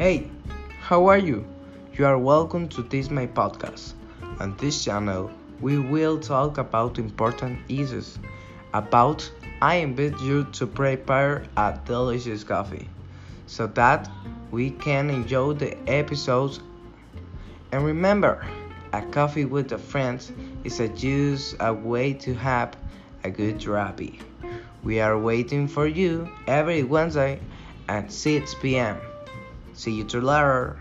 Hey, how are you? You are welcome to this my podcast. On this channel, we will talk about important issues. I invite you to prepare a delicious coffee so that we can enjoy the episodes. And remember, a coffee with a friend is a way to have a good therapy. We are waiting for you every Wednesday at 6 p.m. See you later.